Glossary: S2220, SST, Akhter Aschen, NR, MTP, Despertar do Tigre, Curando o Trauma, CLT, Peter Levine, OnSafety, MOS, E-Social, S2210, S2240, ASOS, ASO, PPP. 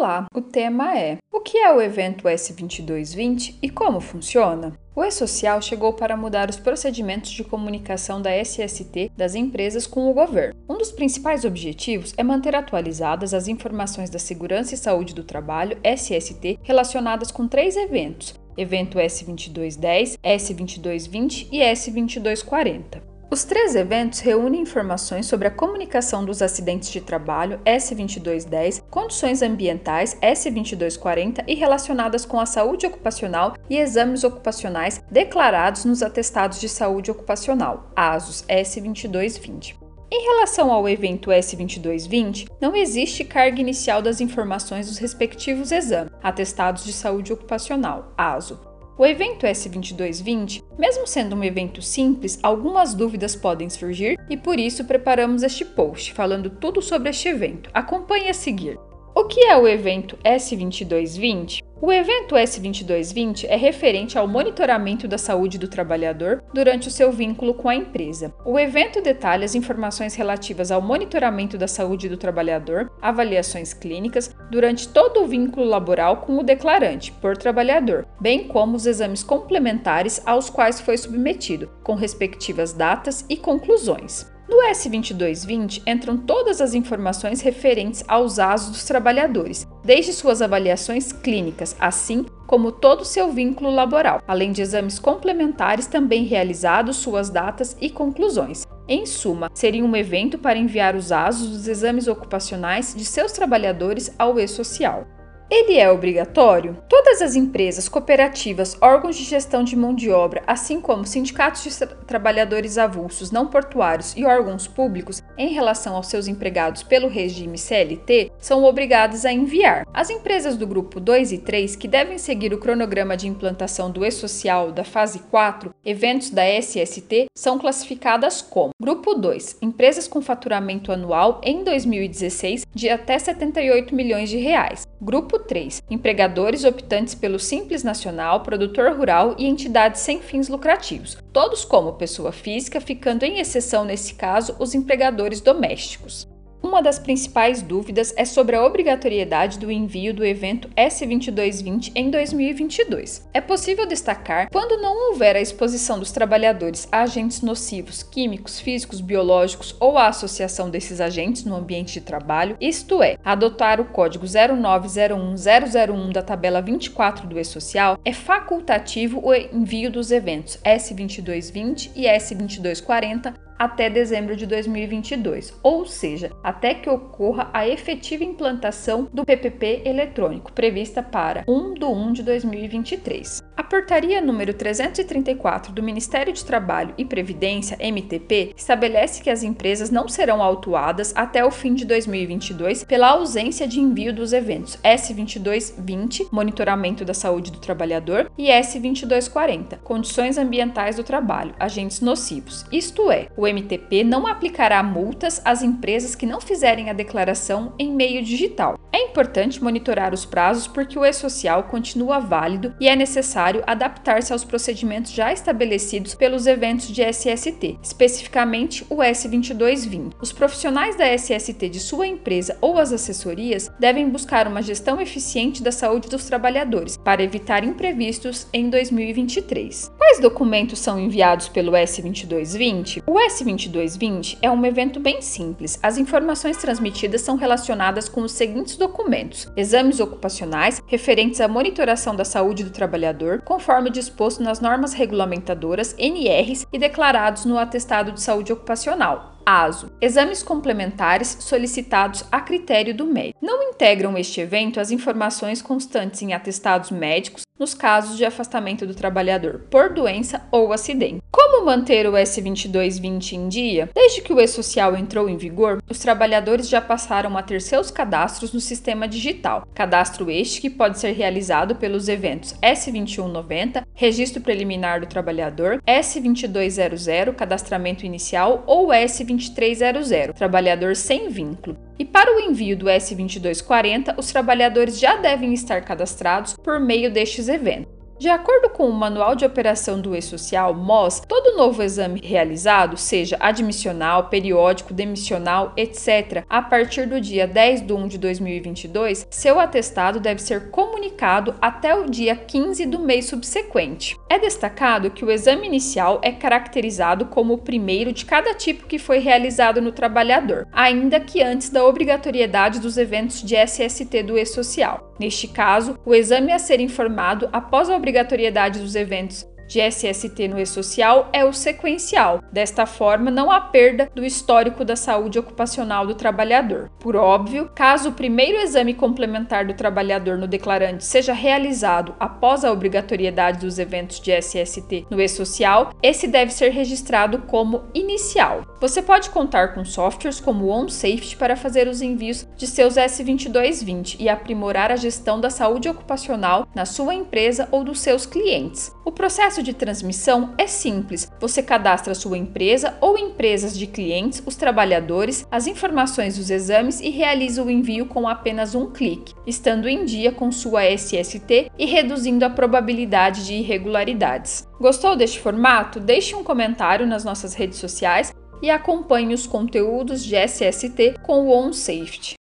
Olá, o tema é: o que é o evento S2220 e como funciona? O E-Social chegou para mudar os procedimentos de comunicação da SST das empresas com o governo. Um dos principais objetivos é manter atualizadas as informações da Segurança e Saúde do Trabalho (SST) relacionadas com três eventos: evento S2210, S2220 e S2240. Os três eventos reúnem informações sobre a comunicação dos acidentes de trabalho S2210, condições ambientais S2240 e relacionadas com a saúde ocupacional e exames ocupacionais declarados nos atestados de saúde ocupacional, ASOS S2220. Em relação ao evento S2220, não existe carga inicial das informações dos respectivos exames, atestados de saúde ocupacional, ASO. O evento S2220, mesmo sendo um evento simples, algumas dúvidas podem surgir e por isso preparamos este post falando tudo sobre este evento. Acompanhe a seguir. O que é o evento S2220? O evento S2220 é referente ao monitoramento da saúde do trabalhador durante o seu vínculo com a empresa. O evento detalha as informações relativas ao monitoramento da saúde do trabalhador, avaliações clínicas, durante todo o vínculo laboral com o declarante, por trabalhador, bem como os exames complementares aos quais foi submetido, com respectivas datas e conclusões. No S2220 entram todas as informações referentes aos ASOS dos trabalhadores, desde suas avaliações clínicas, assim como todo o seu vínculo laboral, além de exames complementares também realizados, suas datas e conclusões. Em suma, seria um evento para enviar os ASOS dos exames ocupacionais de seus trabalhadores ao E-Social. Ele é obrigatório? Todas as empresas, cooperativas, órgãos de gestão de mão de obra, assim como sindicatos de trabalhadores avulsos, não portuários e órgãos públicos, em relação aos seus empregados pelo regime CLT, são obrigadas a enviar. As empresas do grupo 2 e 3, que devem seguir o cronograma de implantação do E-Social da fase 4, eventos da SST, são classificadas como Grupo 2, empresas com faturamento anual em 2016 de até R$ 78 milhões. Grupo 3, empregadores optantes pelo Simples Nacional, produtor rural e entidades sem fins lucrativos, todos como pessoa física, ficando em exceção nesse caso os empregadores domésticos. Uma das principais dúvidas é sobre a obrigatoriedade do envio do evento S2220 em 2022. É possível destacar, quando não houver a exposição dos trabalhadores a agentes nocivos, químicos, físicos, biológicos ou a associação desses agentes no ambiente de trabalho, isto é, adotar o código 0901001 da tabela 24 do E-Social, é facultativo o envio dos eventos S2220 e S2240 até dezembro de 2022, ou seja, até que ocorra a efetiva implantação do PPP eletrônico, prevista para 1/1/2023. A portaria número 334 do Ministério de Trabalho e Previdência, MTP, estabelece que as empresas não serão autuadas até o fim de 2022 pela ausência de envio dos eventos S2220, monitoramento da saúde do trabalhador, e S2240, condições ambientais do trabalho, agentes nocivos, isto é, o MTP não aplicará multas às empresas que não fizerem a declaração em meio digital. É importante monitorar os prazos porque o E-Social continua válido e é necessário adaptar-se aos procedimentos já estabelecidos pelos eventos de SST, especificamente o S2220. Os profissionais da SST de sua empresa ou as assessorias devem buscar uma gestão eficiente da saúde dos trabalhadores para evitar imprevistos em 2023. Quais documentos são enviados pelo S2220? O S2220 é um evento bem simples. As informações transmitidas são relacionadas com os seguintes documentos: exames ocupacionais referentes à monitoração da saúde do trabalhador, conforme disposto nas normas regulamentadoras NRs e declarados no atestado de saúde ocupacional, ASO. Exames complementares solicitados a critério do médico. Não integram este evento as informações constantes em atestados médicos nos casos de afastamento do trabalhador por doença ou acidente. Como manter o S2220 em dia? Desde que o E-Social entrou em vigor, os trabalhadores já passaram a ter seus cadastros no sistema digital. Cadastro este que pode ser realizado pelos eventos S2190, Registro Preliminar do Trabalhador, S2200, Cadastramento Inicial, ou S2300, Trabalhador Sem Vínculo. E para o envio do S2240, os trabalhadores já devem estar cadastrados por meio destes eventos. De acordo com o Manual de Operação do E-Social, MOS, todo novo exame realizado, seja admissional, periódico, demissional, etc., a partir do dia 10 de 1 de 2022, seu atestado deve ser comunicado até o dia 15 do mês subsequente. É destacado que o exame inicial é caracterizado como o primeiro de cada tipo que foi realizado no trabalhador, ainda que antes da obrigatoriedade dos eventos de SST do E-Social. Neste caso, o exame a ser informado após a obrigatoriedade dos eventos de SST no E-Social é o sequencial. Desta forma, não há perda do histórico da saúde ocupacional do trabalhador. Por óbvio, caso o primeiro exame complementar do trabalhador no declarante seja realizado após a obrigatoriedade dos eventos de SST no E-Social, esse deve ser registrado como inicial. Você pode contar com softwares como o OnSafety para fazer os envios de seus S2220 e aprimorar a gestão da saúde ocupacional na sua empresa ou dos seus clientes. O processo de transmissão é simples. Você cadastra sua empresa ou empresas de clientes, os trabalhadores, as informações dos exames e realiza o envio com apenas um clique, estando em dia com sua SST e reduzindo a probabilidade de irregularidades. Gostou deste formato? Deixe um comentário nas nossas redes sociais e acompanhe os conteúdos de SST com o OnSafety.